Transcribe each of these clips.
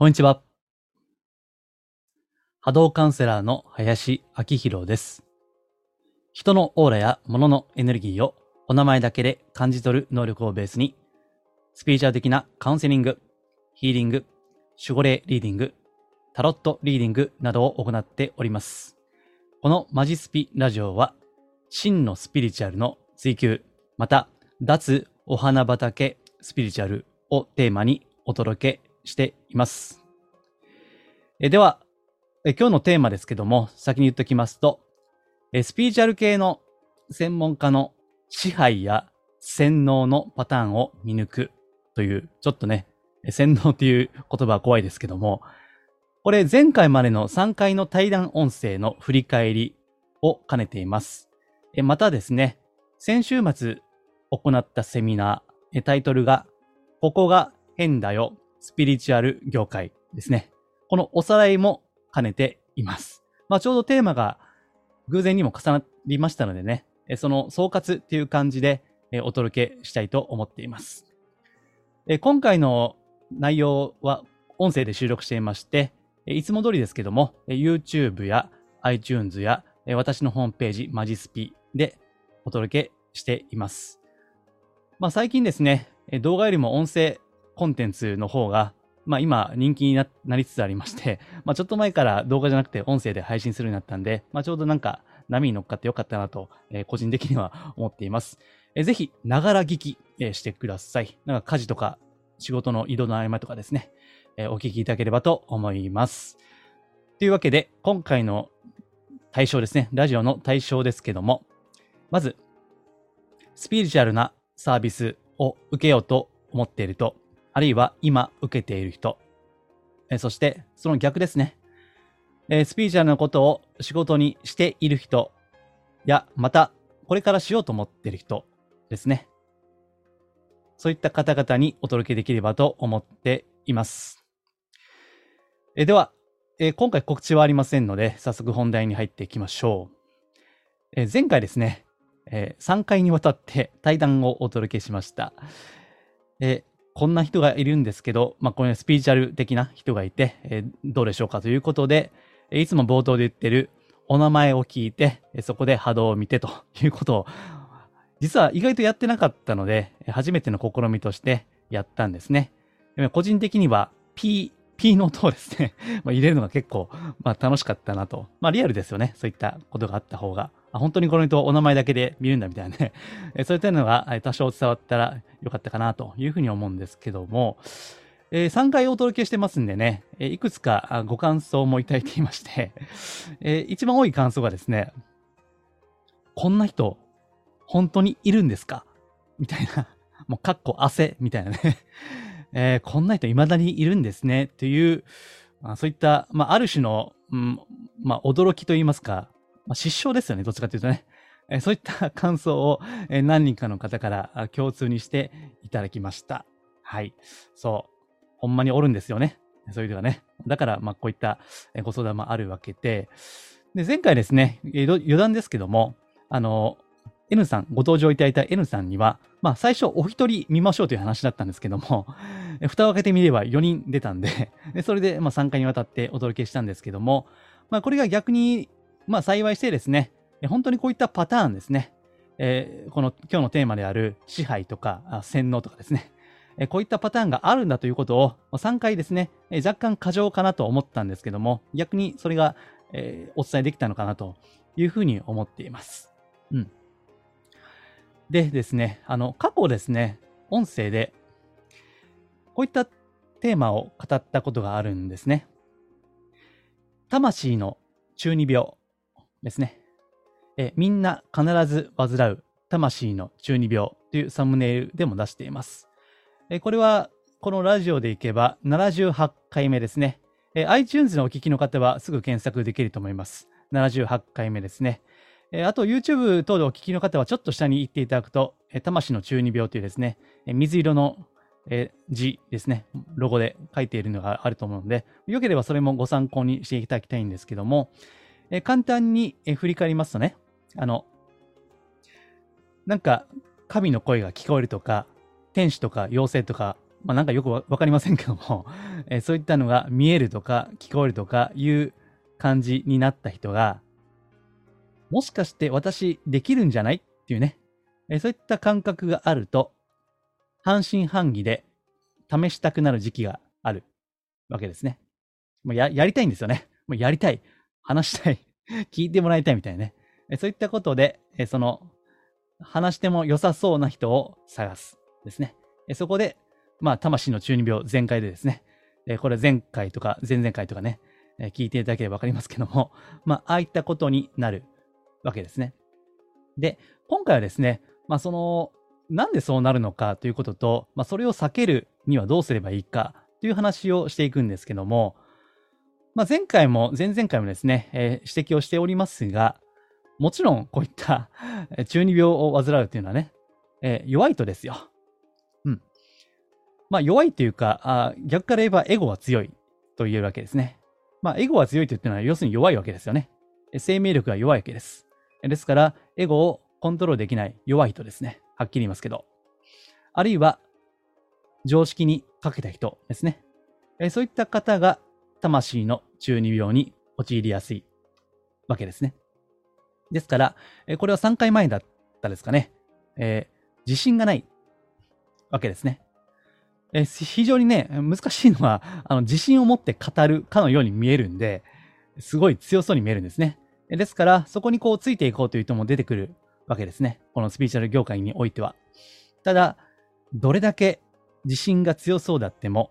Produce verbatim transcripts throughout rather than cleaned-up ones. こんにちは。波動カウンセラーの林明宏です。人のオーラや物のエネルギーをお名前だけで感じ取る能力をベースに、スピリチュアル的なカウンセリング、ヒーリング、守護霊リーディング、タロットリーディングなどを行っております。このマジスピラジオは、真のスピリチュアルの追求、また脱お花畑スピリチュアルをテーマにお届けしています。えではえ、今日のテーマですけども、先に言っておきますと、えスピリチュアル系の専門家の支配や洗脳のパターンを見抜くという、ちょっとね、洗脳っていう言葉は怖いですけども、これ前回までのさんかいの対談音声の振り返りを兼ねています。えまたですね、先週末行ったセミナー、えタイトルが、ここが変だよ、スピリチュアル業界ですね。このおさらいも兼ねています。まあちょうどテーマが偶然にも重なりましたのでね、その総括っていう感じでお届けしたいと思っています。今回の内容は音声で収録していまして、いつも通りですけども、YouTube や iTunes や私のホームページマジスピでお届けしています。まあ最近ですね、動画よりも音声コンテンツの方がまあ今人気になりつつありまして、まあちょっと前から動画じゃなくて音声で配信するようになったんで、まあちょうどなんか波に乗っかってよかったなと、えー、個人的には思っています。えー、ぜひ、ながら聞き、えー、してください。なんか家事とか仕事の移動の合間とかですね、えー、お聞きいただければと思います。というわけで、今回の対象ですね、ラジオの対象ですけども、まず、スピリチュアルなサービスを受けようと思っていると、あるいは今受けている人、えそしてその逆ですね、えスピリチュアルなことを仕事にしている人や、またこれからしようと思っている人ですね、そういった方々にお届けできればと思っています。えでは、え今回告知はありませんので、早速本題に入っていきましょう。え前回ですね、えさんかいにわたって対談をお届けしました。えこんな人がいるんですけど、まあ、このスピリチュアル的な人がいて、えー、どうでしょうかということで、いつも冒頭で言ってるお名前を聞いて、そこで波動を見てということを、実は意外とやってなかったので、初めての試みとしてやったんですね。でも個人的には P、P の音をですね、まあ入れるのが結構、まあ、楽しかったなと。まあリアルですよね。そういったことがあった方が。あ、本当にこの人お名前だけで見るんだみたいなねそういったのが多少伝わったらよかったかなというふうに思うんですけども、えー、さんかいお届けしてますんでね、えー、いくつかご感想もいただいていまして、えー、一番多い感想がですね、こんな人本当にいるんですかみたいな、もうかっこ汗みたいなね、えー、こんな人未だにいるんですねという、まあ、そういった、まあ、ある種の、うんまあ、驚きといいますか、まあ、失笑ですよね、どっちかというとね、えー、そういった感想を、えー、何人かの方から共通にしていただきました。はい。そう。ほんまにおるんですよね。そういうのがね。だから、まあ、こういったご相談もあるわけで。で、前回ですね、えー、余談ですけども、あの、N さん、ご登場いただいた N さんには、まあ、最初お一人見ましょうという話だったんですけども、えー、蓋を開けてみればよにん出たんで、でそれで、まあ、さんかいにわたってお届けしたんですけども、まあ、これが逆に、まあ幸いしてですね、本当にこういったパターンですね、えー、この今日のテーマである支配とか洗脳とかですね、えー、こういったパターンがあるんだということをさんかいですね、えー、若干過剰かなと思ったんですけども、逆にそれが、えー、お伝えできたのかなというふうに思っています。うん。でですね、あの過去ですね、音声でこういったテーマを語ったことがあるんですね。魂の中二病ですね。え、みんな必ず患う魂の中二病というサムネイルでも出しています。え、これはこのラジオでいけばななじゅうはちかいめですね。え、iTunes のお聞きの方はすぐ検索できると思います。ななじゅうはちかいめですね。え、あと YouTube 等でお聞きの方はちょっと下に行っていただくと、え、魂の中二病というですね、え、水色のえ字ですね、ロゴで書いているのがあると思うので、よければそれもご参考にしていただきたいんですけども、え簡単にえ振り返りますとね、あのなんか神の声が聞こえるとか、天使とか妖精とかまあ、なんかよくわかりませんけども、えー、そういったのが見えるとか聞こえるとかいう感じになった人が、もしかして私できるんじゃないっていうね、えー、そういった感覚があると、半信半疑で試したくなる時期があるわけですね。もう や, やりたいんですよね。もうやりたい。話したい。聞いてもらいたいみたいなね。えー、そういったことで、えー、その、話しても良さそうな人を探すですね。えー、そこで、まあ、魂の中二病全開でですね、えー、これ前回とか前々回とかね、えー、聞いていただければわかりますけども、まあ、ああいったことになるわけですね。で、今回はですね、まあ、その、なんでそうなるのかということと、まあ、それを避けるにはどうすればいいかという話をしていくんですけども、まあ、前回も前々回もですね、えー、指摘をしておりますが、もちろんこういった中二病を患うというのはね、えー、弱いとですよ。うん。まあ弱いというか、あ逆から言えばエゴは強いと言えるわけですね。まあエゴは強いと言ってるのは要するに弱いわけですよね。生命力が弱いわけです。ですからエゴをコントロールできない弱い人ですね。はっきり言いますけど。あるいは常識にかけた人ですね。えそういった方が魂の中二病に陥りやすいわけですね。ですから、えこれはさんかいまえだったですかね、えー、自信がないわけですね。えー、非常にね、難しいのは、あの自信を持って語るかのように見えるんで、すごい強そうに見えるんですね。ですから、そこにこうついていこうという人も出てくるわけですね。このスピリチュアル業界においては。ただ、どれだけ自信が強そうだっても、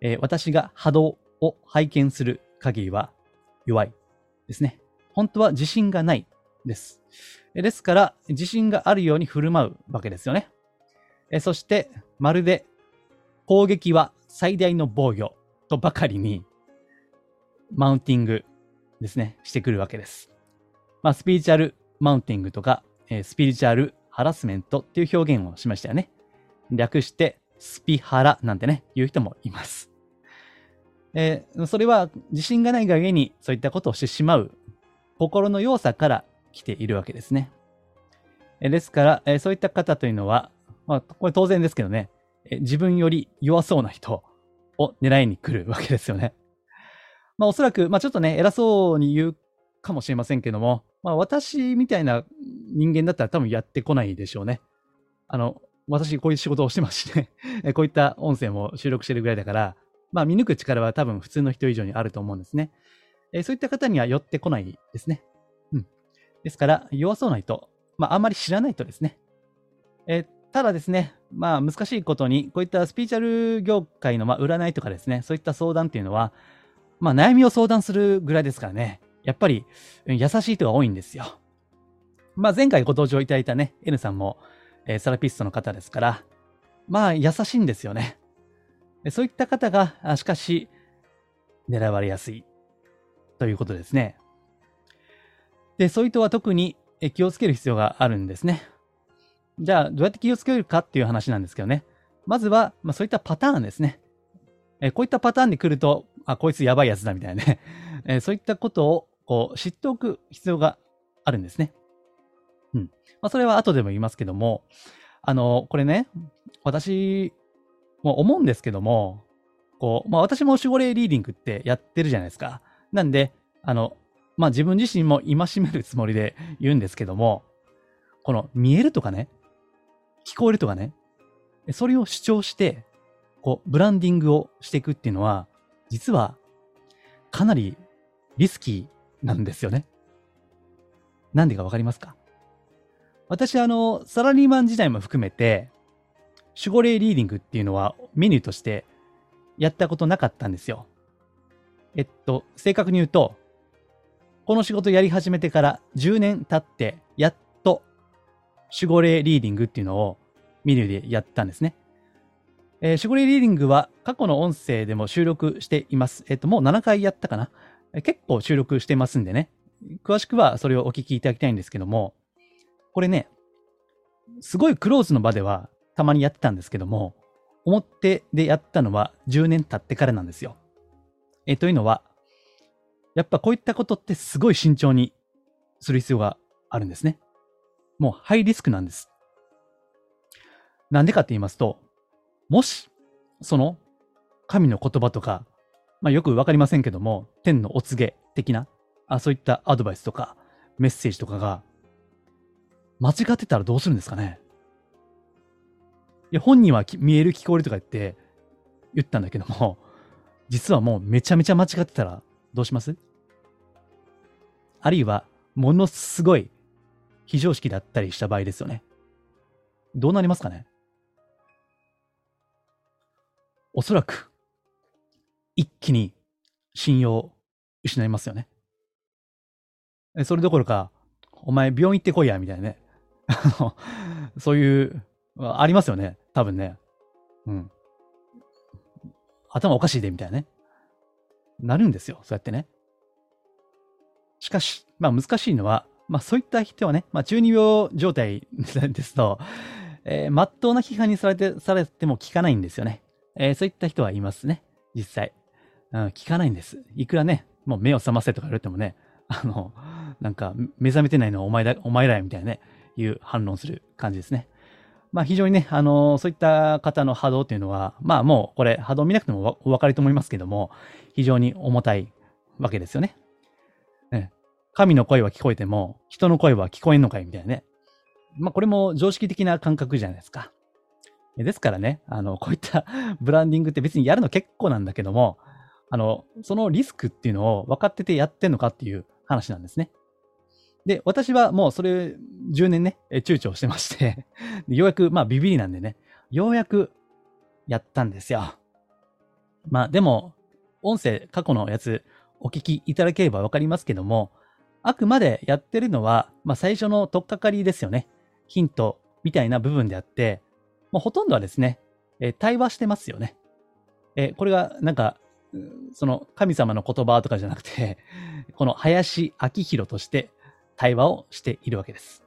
えー、私が波動を拝見する限りは弱いですね。本当は自信がないです。ですから、自信があるように振る舞うわけですよね。えそして、まるで、攻撃は最大の防御とばかりに、マウンティングですね、してくるわけです。まあ、スピリチュアルマウンティングとか、えスピリチュアルハラスメントっていう表現をしましたよね。略して、スピハラなんてね、言う人もいます。えー、それは、自信がないがゆえに、そういったことをしてしまう心の弱さから来ているわけですね。ですから、そういった方というのは、まあ、これ当然ですけどね、自分より弱そうな人を狙いに来るわけですよね。まあ、おそらく、まあ、ちょっとね、偉そうに言うかもしれませんけども、まあ、私みたいな人間だったら多分やってこないでしょうね。あの、私こういう仕事をしてますしね、こういった音声も収録してるぐらいだから、まあ、見抜く力は多分普通の人以上にあると思うんですね。そういった方には寄ってこないですね。うん。ですから、弱そうな人、まあ、あんまり知らない人ですね。えただですね、まあ、難しいことに、こういったスピリチュアル業界のまあ占いとかですね、そういった相談っていうのは、まあ、悩みを相談するぐらいですからね、やっぱり、優しい人が多いんですよ。まあ、前回ご登場いただいたね、N さんも、えー、セラピストの方ですから、まあ、優しいんですよね。そういった方が、しかし、狙われやすい。ということですね。で、そういう人は特に気をつける必要があるんですね。じゃあ、どうやって気をつけるかっていう話なんですけどね。まずは、まあ、そういったパターンですね。えこういったパターンで来ると、あ、こいつやばいやつだみたいなね。えそういったことをこう知っておく必要があるんですね。うん。まあ、それは後でも言いますけども、あの、これね、私も思うんですけども、こう、まあ、私も守護霊リーディングってやってるじゃないですか。なんで、あの、まあ、自分自身も戒めるつもりで言うんですけども、この見えるとかね、聞こえるとかね、それを主張して、こう、ブランディングをしていくっていうのは、実は、かなりリスキーなんですよね。なんでかわかりますか？私、あの、サラリーマン時代も含めて、守護霊リーディングっていうのはメニューとしてやったことなかったんですよ。えっと、正確に言うと、この仕事やり始めてからじゅうねん経って、やっと守護霊リーディングっていうのをメニューでやったんですね。えー、守護霊リーディングは過去の音声でも収録しています。えっと、もうななかいやったかな。結構収録してますんでね。詳しくはそれをお聞きいただきたいんですけども、これね、すごいクローズの場ではたまにやってたんですけども、表でやったのはじゅうねん経ってからなんですよ。えというのは、やっぱこういったことってすごい慎重にする必要があるんですね。もうハイリスクなんです。なんでかって言いますと、もしその神の言葉とか、まあ、よく分かりませんけども、天のお告げ的な、あ、そういったアドバイスとかメッセージとかが間違ってたらどうするんですかね。いや、本人は見える聞こえるとか言って言ったんだけども、実はもうめちゃめちゃ間違ってたらどうします？あるいはものすごい非常識だったりした場合ですよね。どうなりますかね。おそらく一気に信用を失いますよね。それどころか、お前病院行ってこいやみたいなねそういうありますよね、多分ね。うん。頭おかしいでみたいなね、なるんですよ、そうやってね。しかし、まあ難しいのは、まあそういった人はね、まあ中二病状態ですと、えー、真っ当な批判にされて、されても聞かないんですよね。えー、そういった人はいますね、実際。うん、聞かないんです。いくらね、もう目を覚ませとか言われてもね、あの、なんか目覚めてないのはお前だ、お前らやみたいなね、いう反論する感じですね。まあ非常にね、あのー、そういった方の波動っていうのは、まあもうこれ波動見なくてもお分かりと思いますけども、非常に重たいわけですよね。ね、神の声は聞こえても、人の声は聞こえんのかいみたいなね。まあこれも常識的な感覚じゃないですか。ですからね、あの、こういったブランディングって別にやるの結構なんだけども、あの、そのリスクっていうのを分かっててやってんのかっていう話なんですね。で、私はもうそれじゅうねんね、躊躇してまして、ようやく、まあビビりなんでね、ようやくやったんですよ。まあでも、音声過去のやつお聞きいただければわかりますけども、あくまでやってるのは、まあ最初の取っかかりですよね。ヒントみたいな部分であって、もうほとんどはですね、え対話してますよね。えこれがなんか、その神様の言葉とかじゃなくて、この林明宏として、対話をしているわけです。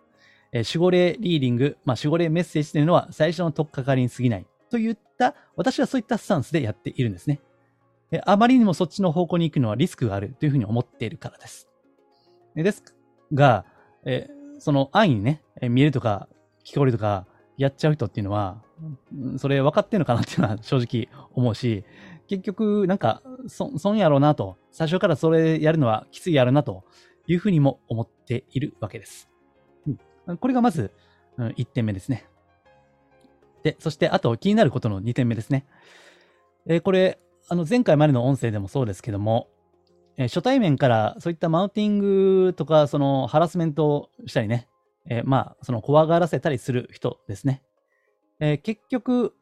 えー、守護霊リーディング、まあ、守護霊メッセージというのは最初の取っかかりに過ぎないといった、私はそういったスタンスでやっているんですね。えー、あまりにもそっちの方向に行くのはリスクがあるというふうに思っているからです。えー、ですが、えー、その安易にね、えー、見えるとか聞こえるとかやっちゃう人っていうのは、それ分かってるのかなっていうのは正直思うし、結局なんか損やろうなと、最初からそれやるのはきついやろうなと、いうふうにも思っているわけです。うん、これがまず、うん、いってんめですね。で、そしてあと気になることのにてんめですね。えー、これ、あの前回までの音声でもそうですけども、えー、初対面からそういったマウンティングとか、そのハラスメントをしたりね、えー、まあ、その怖がらせたりする人ですね。えー、結局、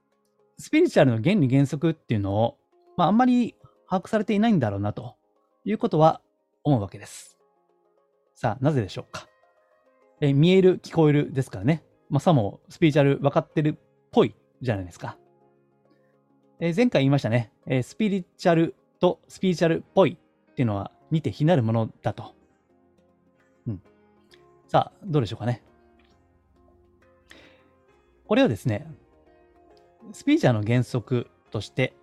スピリチュアルの原理原則っていうのを、まあ、あんまり把握されていないんだろうなということは思うわけです。さあ、なぜでしょうか。え見える聞こえるですからね、まあ、さもスピリチュアル分かってるっぽいじゃないですか。え前回言いましたね、えスピリチュアルとスピリチュアルっぽいっていうのは似て非なるものだと、うん、さあどうでしょうかね。これをですね、スピリチュアルの原則として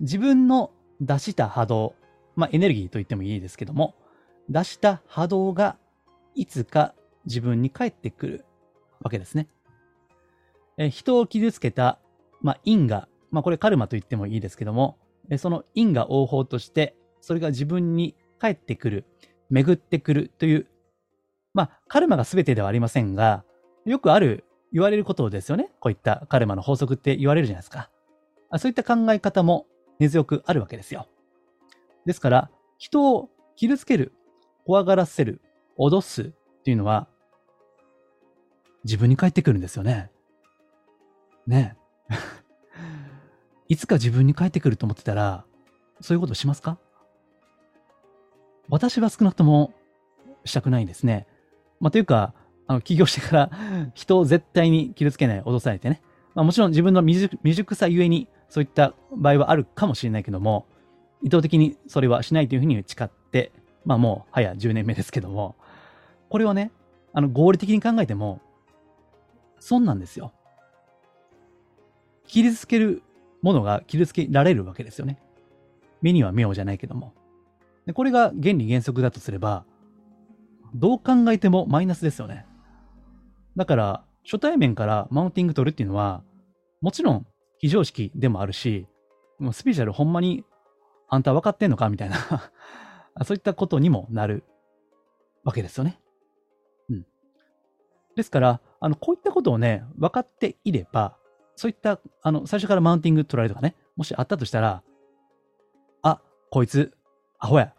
自分の出した波動、まあ、エネルギーと言ってもいいですけども、出した波動がいつか自分に返ってくるわけですね。え人を傷つけた、まあ、因果、まあ、これカルマと言ってもいいですけども、えその因果応報としてそれが自分に返ってくる、巡ってくるという、まあ、カルマが全てではありませんが、よくある言われることですよね。こういったカルマの法則って言われるじゃないですか。そういった考え方も根強くあるわけですよ。ですから人を傷つける、怖がらせる、脅すっていうのは自分に返ってくるんですよね。ねえいつか自分に返ってくると思ってたら、そういうことしますか？私は少なくともしたくないですね。まあ、というか、あの起業してから人を絶対に傷つけない、脅されてね、まあ、もちろん自分の未熟、未熟さゆえにそういった場合はあるかもしれないけども、意図的にそれはしないというふうに誓って、まあもう早じゅうねんめですけども、これをね、あの合理的に考えても損なんですよ。傷つけるものが傷つけられるわけですよね。目には目をじゃないけども。で、これが原理原則だとすれば、どう考えてもマイナスですよね。だから初対面からマウンティング取るっていうのは、もちろん非常識でもあるし、もうスピリチュアルほんまにあんた分かってんのかみたいなそういったことにもなるわけですよね。うん、ですからあのこういったことをね分かっていれば、そういったあの最初からマウンティング取られるとかね、もしあったとしたら、あ、こいつアホや、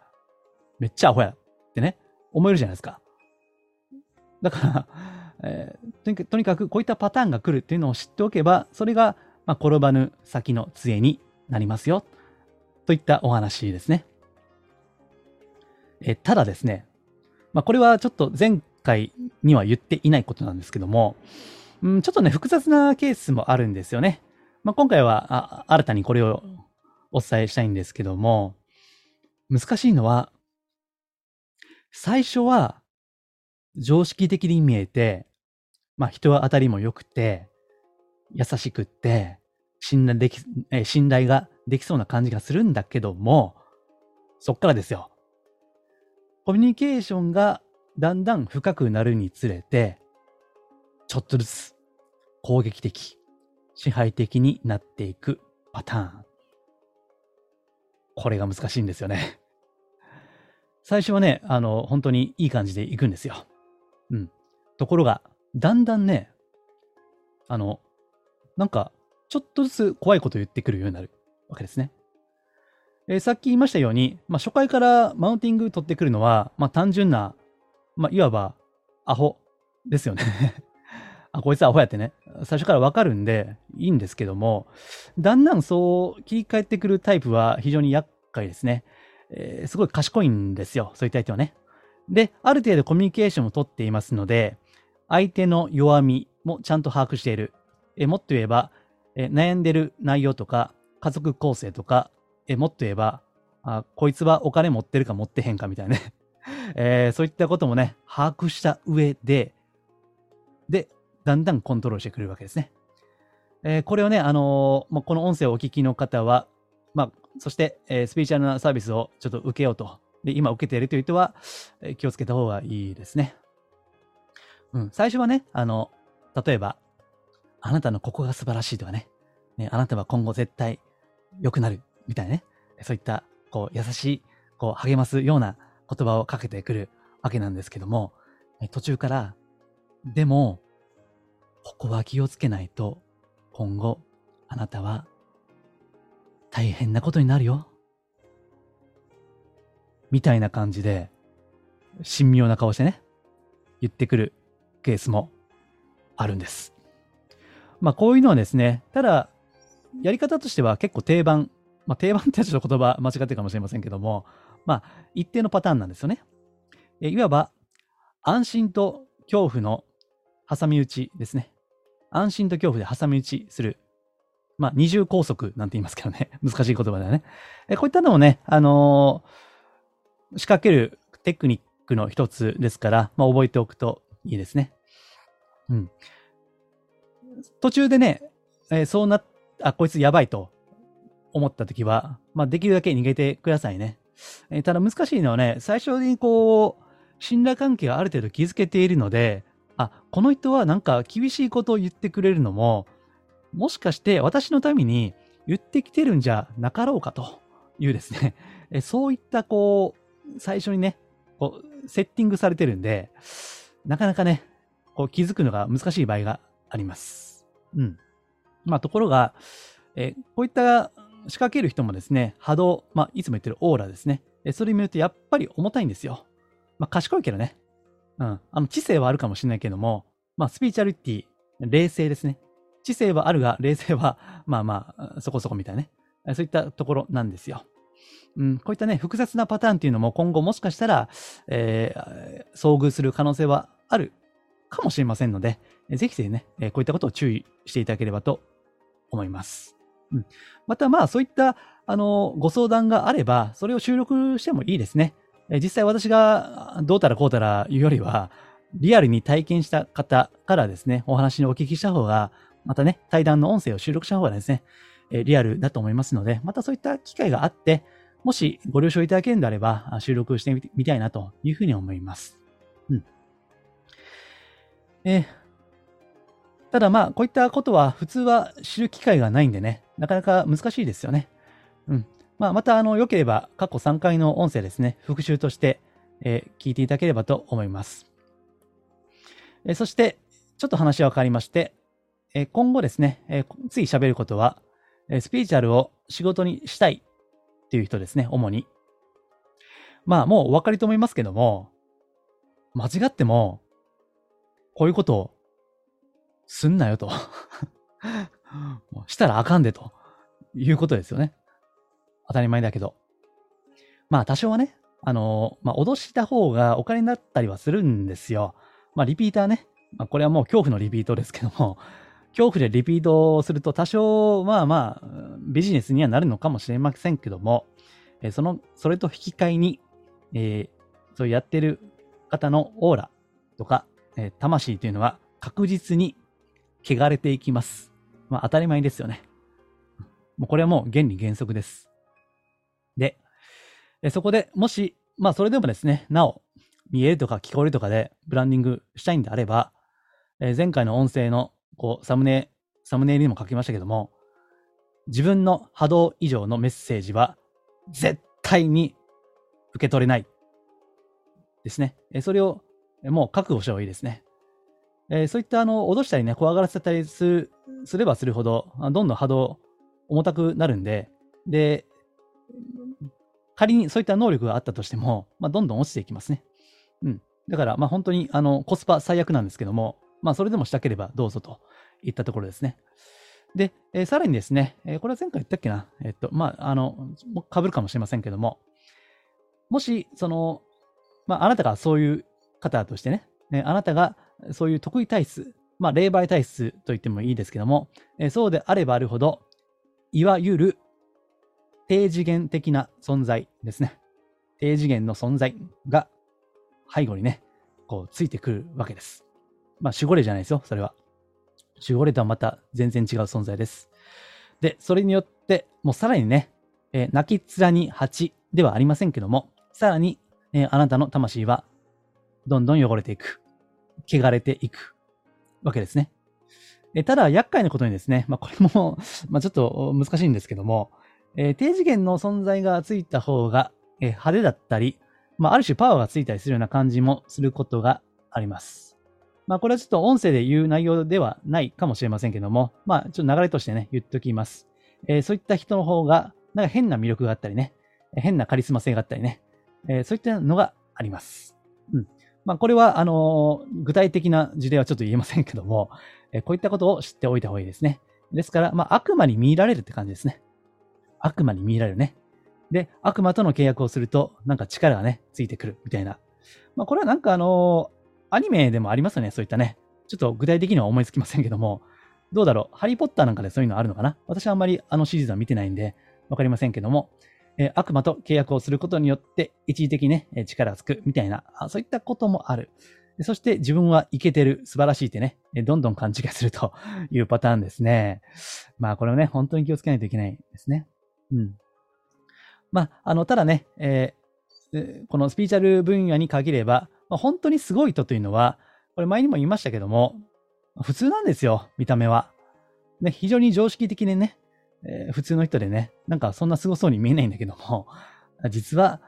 めっちゃアホやってね思えるじゃないですか。だから、えー、とにかく、とにかくこういったパターンが来るっていうのを知っておけば、それが、まあ、転ばぬ先の杖になりますよといったお話ですね。えー、ただですね、まあ、これはちょっと前回には言っていないことなんですけども、うん、ちょっとね複雑なケースもあるんですよね。まあ、今回は新たにこれをお伝えしたいんですけども、難しいのは最初は常識的に見えて、まあ、人は当たりも良くて優しくって信頼でき、え信頼ができそうな感じがするんだけども、そっからですよ。コミュニケーションがだんだん深くなるにつれて、ちょっとずつ攻撃的、支配的になっていくパターン。これが難しいんですよね。最初はね、あの本当にいい感じでいくんですよ。うん、ところがだんだんね、あのなんかちょっとずつ怖いことを言ってくるようになるわけですね。えー、さっき言いましたように、まあ、初回からマウンティング取ってくるのは、まあ、単純な、まあ、いわばアホですよねあ、こいつアホやってね最初からわかるんでいいんですけども、だんだんそう切り替えてくるタイプは非常に厄介ですね。えー、すごい賢いんですよ、そういった相手はね。で、ある程度コミュニケーションを取っていますので、相手の弱みもちゃんと把握している。えもっと言えば、え悩んでる内容とか、家族構成とか、えもっと言えばあ、こいつはお金持ってるか持ってへんかみたいなね、えー。そういったこともね、把握した上で、で、だんだんコントロールしてくれるわけですね。えー、これをね、あのー、この音声をお聞きの方は、まあ、そして、えー、スピリチュアルなサービスをちょっと受けようと。で、今受けているという人は、えー、気をつけた方がいいですね。うん、最初はね、あの、例えば、あなたのここが素晴らしいとかね、ねあなたは今後絶対良くなる、みたいなね、そういった、こう、優しい、こう、励ますような言葉をかけてくるわけなんですけども、途中から、でも、ここは気をつけないと、今後、あなたは、大変なことになるよ。みたいな感じで、神妙な顔してね、言ってくるケースもあるんです。まあこういうのはですね、ただ、やり方としては結構定番。まあ定番ってちょっと言葉間違ってるかもしれませんけども、まあ一定のパターンなんですよね。えいわば、安心と恐怖の挟み撃ちですね。安心と恐怖で挟み撃ちする。まあ、二重拘束なんて言いますけどね。難しい言葉だよね。えこういったのもね、あのー、仕掛けるテクニックの一つですから、まあ、覚えておくといいですね。うん。途中でね、えー、そうなっ、あ、こいつやばいと思ったときは、まあ、できるだけ逃げてくださいね。えー、ただ難しいのはね、最初にこう、信頼関係がある程度築けているので、あ、この人はなんか厳しいことを言ってくれるのも、もしかして私のために言ってきてるんじゃなかろうかというですね、そういったこう、最初にね、こうセッティングされてるんで、なかなかね、こう気づくのが難しい場合があります。うん。まあところが、えこういった仕掛ける人もですね、波動、まあいつも言ってるオーラですね。それ見るとやっぱり重たいんですよ。まあ賢いけどね。うん。あの知性はあるかもしれないけども、まあスピリチュアリティ、冷静ですね。知性はあるが、冷静は、まあまあ、そこそこみたいなね。そういったところなんですよ。うん、こういったね、複雑なパターンっていうのも今後もしかしたら、えー、遭遇する可能性はあるかもしれませんので、ぜひぜひね、こういったことを注意していただければと思います。うん、またまあ、そういった、あの、ご相談があれば、それを収録してもいいですね。実際私がどうたらこうたら言うよりは、リアルに体験した方からですね、お話をお聞きした方が、またね、対談の音声を収録した方がですね、えー、リアルだと思いますので、またそういった機会があって、もしご了承いただけるのであれば、収録してみてみたいなというふうに思います。うん。えー、ただまあ、こういったことは普通は知る機会がないんでね、なかなか難しいですよね。うん。まあ、また、あの、良ければ過去さんかいの音声ですね、復習として、えー、聞いていただければと思います。えー、そして、ちょっと話は変わりまして、えー、今後ですね、えー、次喋ることは、えー、スピリチュアルを仕事にしたいっていう人ですね、主に。まあ、もうお分かりと思いますけども、間違っても、こういうことをすんなよと。したらあかんでということですよね。当たり前だけど。まあ多少はね、あの、まあ、脅した方がお金になったりはするんですよ。まあリピーターね。まあ、これはもう恐怖のリピートですけども、恐怖でリピートをすると多少、まあまあビジネスにはなるのかもしれませんけども、えその、それと引き換えに、えー、そうやってる方のオーラとか、えー、魂というのは確実に汚れていきます。まあ当たり前ですよね。もうこれはもう原理原則です。で、そこでもし、まあそれでもですね、なお見えるとか聞こえるとかでブランディングしたいんであれば、えー、前回の音声のこうサムネ、サムネイルにも書きましたけども、自分の波動以上のメッセージは絶対に受け取れないですね。えー、それをもう覚悟した方がいいですね。えー、そういったあの脅したりね、怖がらせたりする、すればするほど、どんどん波動重たくなるんで、で、仮にそういった能力があったとしても、まあ、どんどん落ちていきますね。うん。だから、まあ本当にあのコスパ最悪なんですけども、まあそれでもしたければどうぞといったところですね。で、えー、さらにですね、えー、これは前回言ったっけな、えー、っと、まあ、あの、かぶるかもしれませんけども、もし、その、まあ、あなたがそういう方としてね、えー、あなたがそういう得意体質、まあ、霊媒体質と言ってもいいですけども、えー、そうであればあるほど、いわゆる低次元的な存在ですね。低次元の存在が背後にね、こうついてくるわけです。まあ、守護霊じゃないですよ、それは。守護霊とはまた全然違う存在です。で、それによって、もうさらにね、えー、泣き面に蜂ではありませんけども、さらに、えー、あなたの魂はどんどん汚れていく。汚れていくわけですね。えただ、厄介なことにですね、まあ、これもまあちょっと難しいんですけども、えー、低次元の存在がついた方が、えー、派手だったり、まあ、ある種パワーがついたりするような感じもすることがあります。まあ、これはちょっと音声で言う内容ではないかもしれませんけども、まあ、ちょっと流れとしてね、言っときます。えー、そういった人の方が、なんか変な魅力があったりね、変なカリスマ性があったりね、えー、そういったのがあります。うん。まあ、これは、あの、具体的な事例はちょっと言えませんけども、えこういったことを知っておいた方がいいですね。ですから、まあ、悪魔に見入られるって感じですね。悪魔に見入られるね。で、悪魔との契約をすると、なんか力がね、ついてくるみたいな。まあ、これはなんかあの、アニメでもありますよね、そういったね。ちょっと具体的には思いつきませんけども、どうだろう。ハリーポッターなんかでそういうのあるのかな？私はあんまりあのシリーズは見てないんで、わかりませんけども、え悪魔と契約をすることによって一時的にね、力がつくみたいな、そういったこともある。そして自分はイケてる、素晴らしいってね、どんどん勘違いするというパターンですね。まあこれをね、本当に気をつけないといけないですね。うん。まあ、あの、ただね、えー、このスピリチュアル分野に限れば、本当にすごい人というのは、これ前にも言いましたけども、普通なんですよ、見た目は。ね、非常に常識的でね、えー、普通の人でね、なんかそんな凄そうに見えないんだけども、実は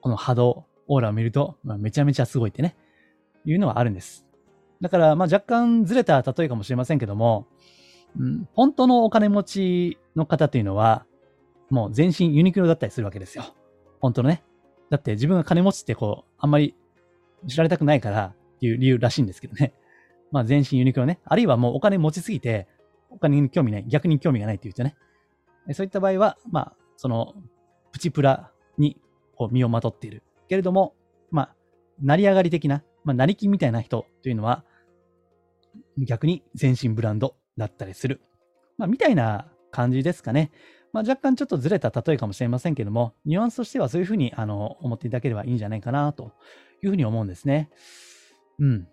この波動、オーラを見ると、まあ、めちゃめちゃすごいってね、いうのはあるんです。だから、まあ若干ずれた例えかもしれませんけども、うん、本当のお金持ちの方というのは、もう全身ユニクロだったりするわけですよ。本当のね。だって自分が金持ちってこう、あんまり知られたくないからっていう理由らしいんですけどね。まあ全身ユニクロね。あるいはもうお金持ちすぎて、お金に興味ない、逆に興味がないっていう人ね。そういった場合は、まあ、その、プチプラにこう身をまとっている。けれども、まあ、成り上がり的な、まあ、成金みたいな人というのは、逆に全身ブランドだったりする。まあ、みたいな感じですかね。まあ、若干ちょっとずれた例えかもしれませんけども、ニュアンスとしてはそういうふうにあの思っていただければいいんじゃないかなというふうに思うんですね。うん。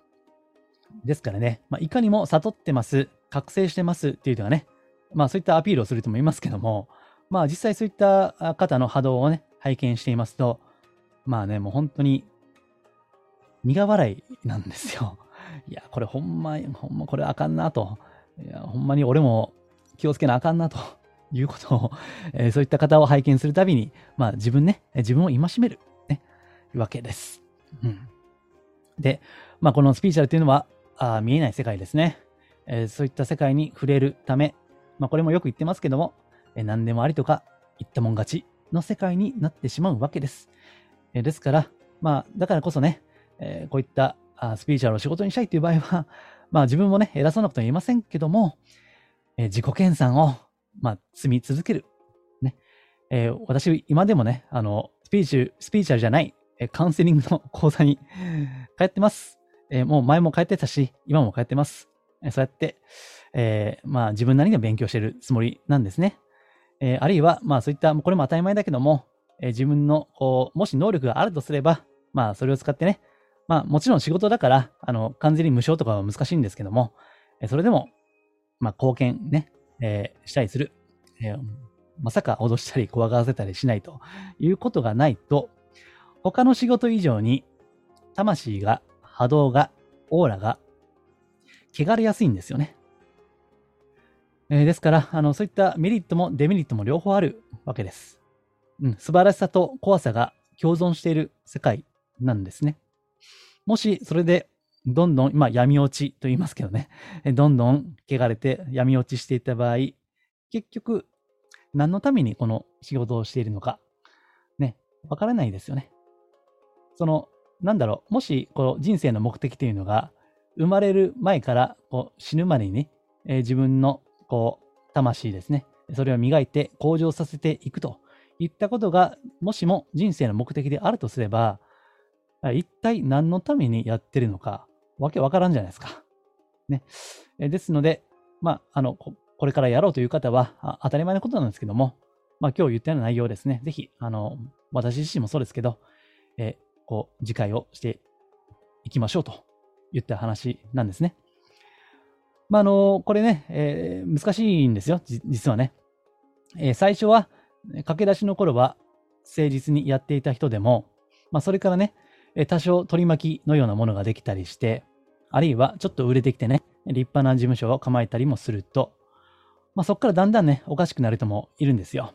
ですからね、まあ、いかにも悟ってます、覚醒してますっていうのはね、まあそういったアピールをする人もいますけども、まあ実際そういった方の波動をね、拝見していますと、まあね、もう本当に苦笑いなんですよ。いや、これほんま、ほんまこれあかんなといや、ほんまに俺も気をつけなあかんなということを、えー、そういった方を拝見するたびに、まあ自分ね、自分を戒める、ね、わけです。うん、で、まあこのスピリチュアルというのは、あ、見えない世界ですね、えー。そういった世界に触れるため、まあこれもよく言ってますけども、えー、何でもありとか言ったもん勝ちの世界になってしまうわけです。えー、ですから、まあだからこそね、えー、こういったスピリチュアルを仕事にしたいという場合は、まあ自分もね、偉そうなことは言えませんけども、えー、自己研鑽を、まあ、積み続ける。ね。えー、私、今でもね、あの、スピリチュ、スピリチュアルじゃない、えー、カウンセリングの講座に通ってます。えー、もう前も通ってたし、今も通ってます。えー、そうやって、えー、まあ自分なりに勉強してるつもりなんですね。えー、あるいは、まあそういった、これも当たり前だけども、えー、自分の、こう、もし能力があるとすれば、まあそれを使ってね、まあもちろん仕事だから、あの、完全に無償とかは難しいんですけども、えそれでも、まあ貢献ね、えー、したりする、えー。まさか脅したり怖がらせたりしないということがないと、他の仕事以上に、魂が、波動が、オーラが、汚れやすいんですよね。えー、ですから、あの、そういったメリットもデメリットも両方あるわけです。うん、素晴らしさと怖さが共存している世界なんですね。もしそれでどんどん、まあ闇落ちと言いますけどね、どんどん汚れて闇落ちしていった場合、結局何のためにこの仕事をしているのか、ね、わからないですよね。その、なんだろう、もしこの人生の目的というのが、生まれる前からこう死ぬまでにね、えー、自分のこう魂ですね、それを磨いて向上させていくといったことが、もしも人生の目的であるとすれば、一体何のためにやってるのか、わけわからんじゃないですか。ね。ですので、まあ、あの、これからやろうという方は、当たり前のことなんですけども、まあ、今日言ったような内容ですね。ぜひ、あの、私自身もそうですけど、え、こう、自戒をしていきましょうと言った話なんですね。まあ、あの、これね、えー、難しいんですよ、実はね。えー、最初は、駆け出しの頃は、誠実にやっていた人でも、まあ、それからね、多少取り巻きのようなものができたりして、あるいはちょっと売れてきてね、立派な事務所を構えたりもすると、まあ、そこからだんだんね、おかしくなる人もいるんですよ。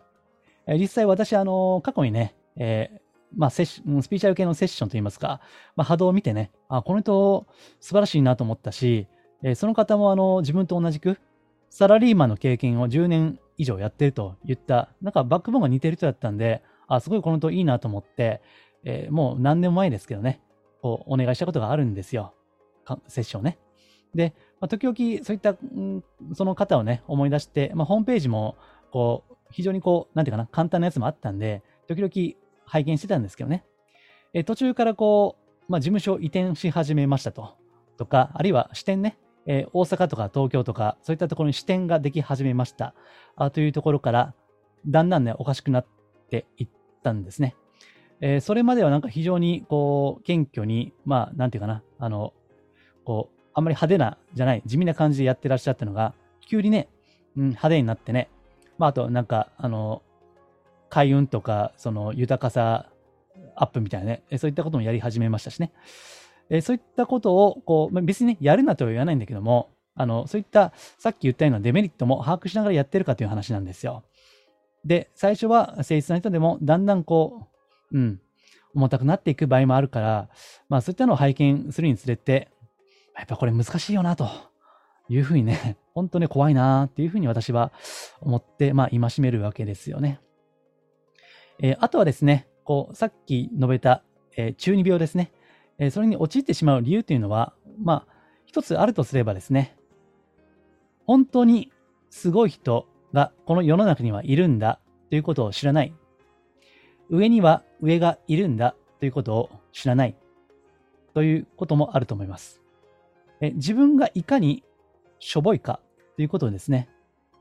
えー、実際私、あのー、過去にね、えーまあセッション、スピリチュアル系のセッションといいますか、まあ、波動を見てね、あ、この人素晴らしいなと思ったし、えー、その方もあのー、自分と同じくサラリーマンの経験をじゅうねんいじょうやってるといった、なんかバックボーンが似てる人だったんで、あ、すごいこの人いいなと思って、えー、もう何年も前ですけどね、こうお願いしたことがあるんですよ。セッションね。で、まあ、時々そういった、うん、その方をね、思い出して、まあ、ホームページも、こう、非常にこう、なんていうかな、簡単なやつもあったんで、時々拝見してたんですけどね。えー、途中からこう、まあ、事務所移転し始めましたと。とか、あるいは支店ね、えー、大阪とか東京とか、そういったところに支店ができ始めました。あ、というところから、だんだんね、おかしくなっていったんですね。えー、それまではなんか非常にこう謙虚に、まあなんていうかな、あの、こう、あんまり派手なじゃない、地味な感じでやってらっしゃったのが、急にね、うん、派手になってね、まああとなんか、あの、開運とか、その豊かさアップみたいなね、そういったこともやり始めましたしね。えー、そういったことを、こう、まあ、別にね、やるなとは言わないんだけども、あの、そういった、さっき言ったようなデメリットも把握しながらやってるかという話なんですよ。で、最初は誠実な人でも、だんだんこう、うん、重たくなっていく場合もあるから、まあそういったのを拝見するにつれて、やっぱこれ難しいよなというふうにね、本当に怖いなっていうふうに私は思って、まあ戒めるわけですよね。えー、あとはですね、こう、さっき述べた、えー、中二病ですね、えー。それに陥ってしまう理由というのは、まあ一つあるとすればですね、本当にすごい人がこの世の中にはいるんだということを知らない。上には上がいるんだということを知らないということもあると思います。え自分がいかにしょぼいかということをですね、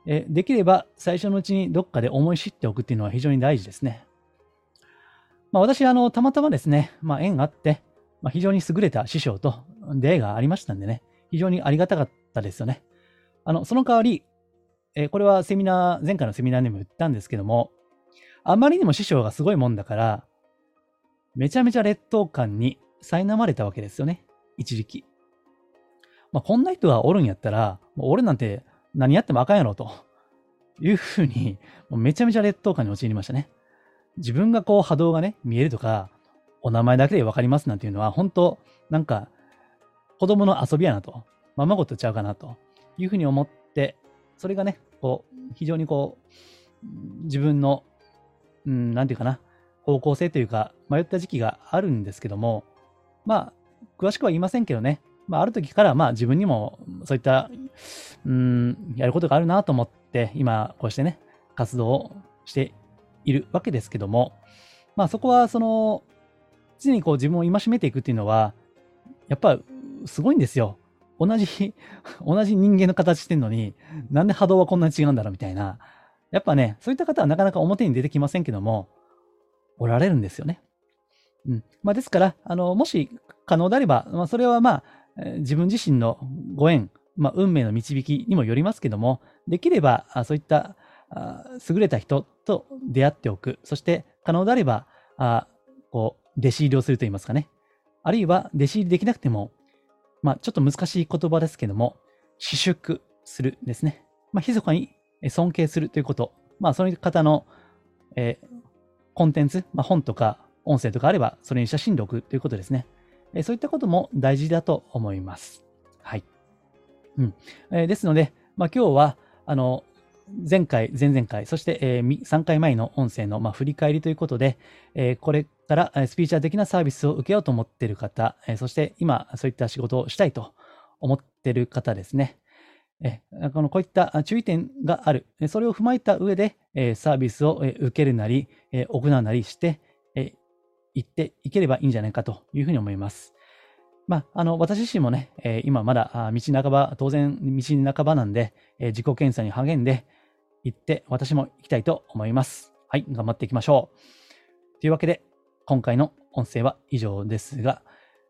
えできれば最初のうちにどっかで思い知っておくというのは非常に大事ですね。まあ、私あの、たまたまですね、まあ、縁があって、まあ、非常に優れた師匠と出会いがありましたんでね、非常にありがたかったですよね。あのその代わり、えこれはセミナー前回のセミナーでも言ったんですけども、あまりにも師匠がすごいもんだから、めちゃめちゃ劣等感に苛まれたわけですよね。一時期。まあ、こんな人がおるんやったら、もう俺なんて何やってもあかんやろというふうに、もうめちゃめちゃ劣等感に陥りましたね。自分がこう波動がね、見えるとか、お名前だけで分かりますなんていうのは、本当なんか子供の遊びやなと、ままごとちゃうかなというふうに思って、それがね、こう非常にこう自分の、うん、なんていうかな、方向性というか迷った時期があるんですけども、まあ詳しくは言いませんけどね、まあ、ある時からまあ自分にもそういった、うん、やることがあるなと思って、今こうしてね、活動をしているわけですけども、まあそこはその、常にこう自分を戒めていくっていうのは、やっぱすごいんですよ。同じ、同じ人間の形してるのに、なんで波動はこんなに違うんだろうみたいな。やっぱね、そういった方はなかなか表に出てきませんけども、おられるんですよね。うん。まあですから、あの、もし可能であれば、まあそれはまあ、自分自身のご縁、まあ運命の導きにもよりますけども、できれば、そういった優れた人と出会っておく。そして可能であれば、あこう、弟子入りをすると言いますかね。あるいは弟子入りできなくても、まあちょっと難しい言葉ですけども、私淑するですね。まあ、密かに尊敬するということ。まあ、その方の、えー、コンテンツ、まあ、本とか音声とかあれば、それに写真で置くということですね。えー、そういったことも大事だと思います。はい。うん。えー、ですので、まあ今日は、あの、前回、前々回、そして、えー、さんかいまえの音声の、まあ、振り返りということで、えー、これからスピーチャー的なサービスを受けようと思っている方、えー、そして今、そういった仕事をしたいと思っている方ですね、えーこの、こういった注意点がある、それを踏まえた上で、えー、サービスを受けるなり、えー、行うなりして、えー、行っていければいいんじゃないかというふうに思います。まあ、あの私自身もね、えー、今まだ道半ば、当然道半ばなんで、えー、自己検査に励んで、行って私も行きたいと思います。はい、頑張っていきましょう。というわけで、今回の音声は以上ですが、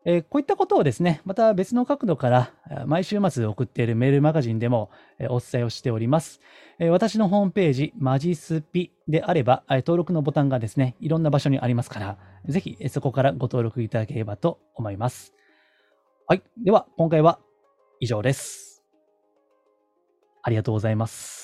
えー、こういったことをですね、また別の角度から毎週末送っているメールマガジンでもお伝えをしております。えー、私のホームページ、マジスピであれば、登録のボタンがですね、いろんな場所にありますから、ぜひそこからご登録いただければと思います。はい、では今回は以上です。ありがとうございます。